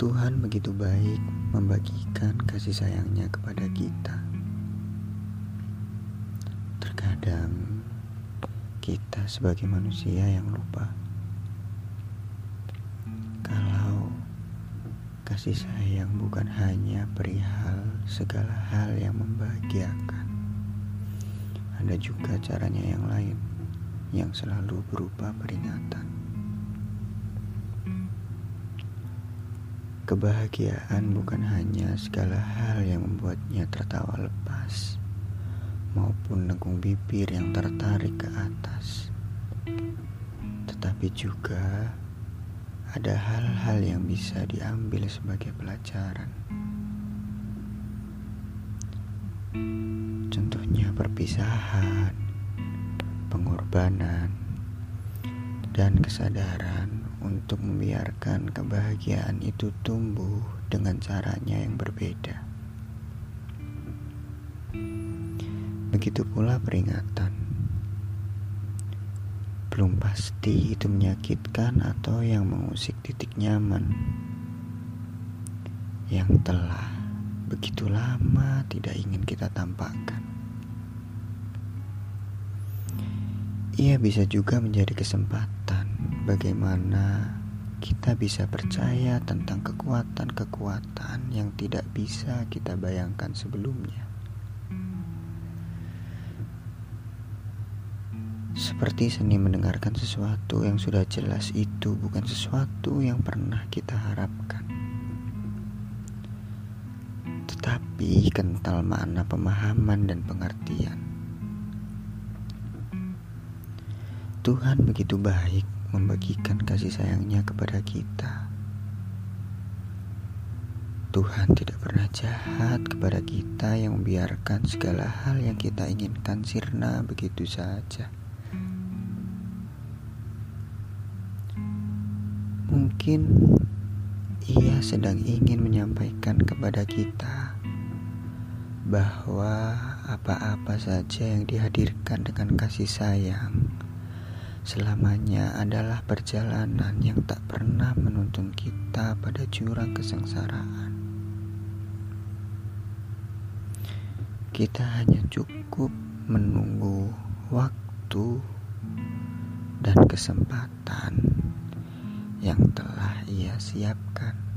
Tuhan begitu baik membagikan kasih sayangnya kepada kita. Terkadang kita sebagai manusia yang lupa kalau kasih sayang bukan hanya perihal segala hal yang membahagiakan. Ada juga caranya yang lain yang selalu berupa peringatan. Kebahagiaan bukan hanya segala hal yang membuatnya tertawa lepas, maupun lengung bibir yang tertarik ke atas. Tetapi juga ada hal-hal yang bisa diambil sebagai pelajaran. Contohnya perpisahan, pengorbanan, dan kesadaran untuk membiarkan kebahagiaan itu tumbuh dengan caranya yang berbeda. Begitu pula peringatan. Belum pasti itu menyakitkan atau yang mengusik titik nyaman yang telah begitu lama tidak ingin kita tampakkan. Ia bisa juga menjadi kesempatan bagaimana kita bisa percaya tentang kekuatan-kekuatan yang tidak bisa kita bayangkan sebelumnya. Seperti seni mendengarkan sesuatu yang sudah jelas itu bukan sesuatu yang pernah kita harapkan. Tetapi kental makna pemahaman dan pengertian. Tuhan begitu baik membagikan kasih sayangnya kepada kita. Tuhan tidak pernah jahat kepada kita yang membiarkan segala hal yang kita inginkan sirna begitu saja. Mungkin ia sedang ingin menyampaikan kepada kita bahwa apa-apa saja yang dihadirkan dengan kasih sayang selamanya adalah perjalanan yang tak pernah menuntun kita pada jurang kesengsaraan. Kita hanya cukup menunggu waktu dan kesempatan yang telah ia siapkan.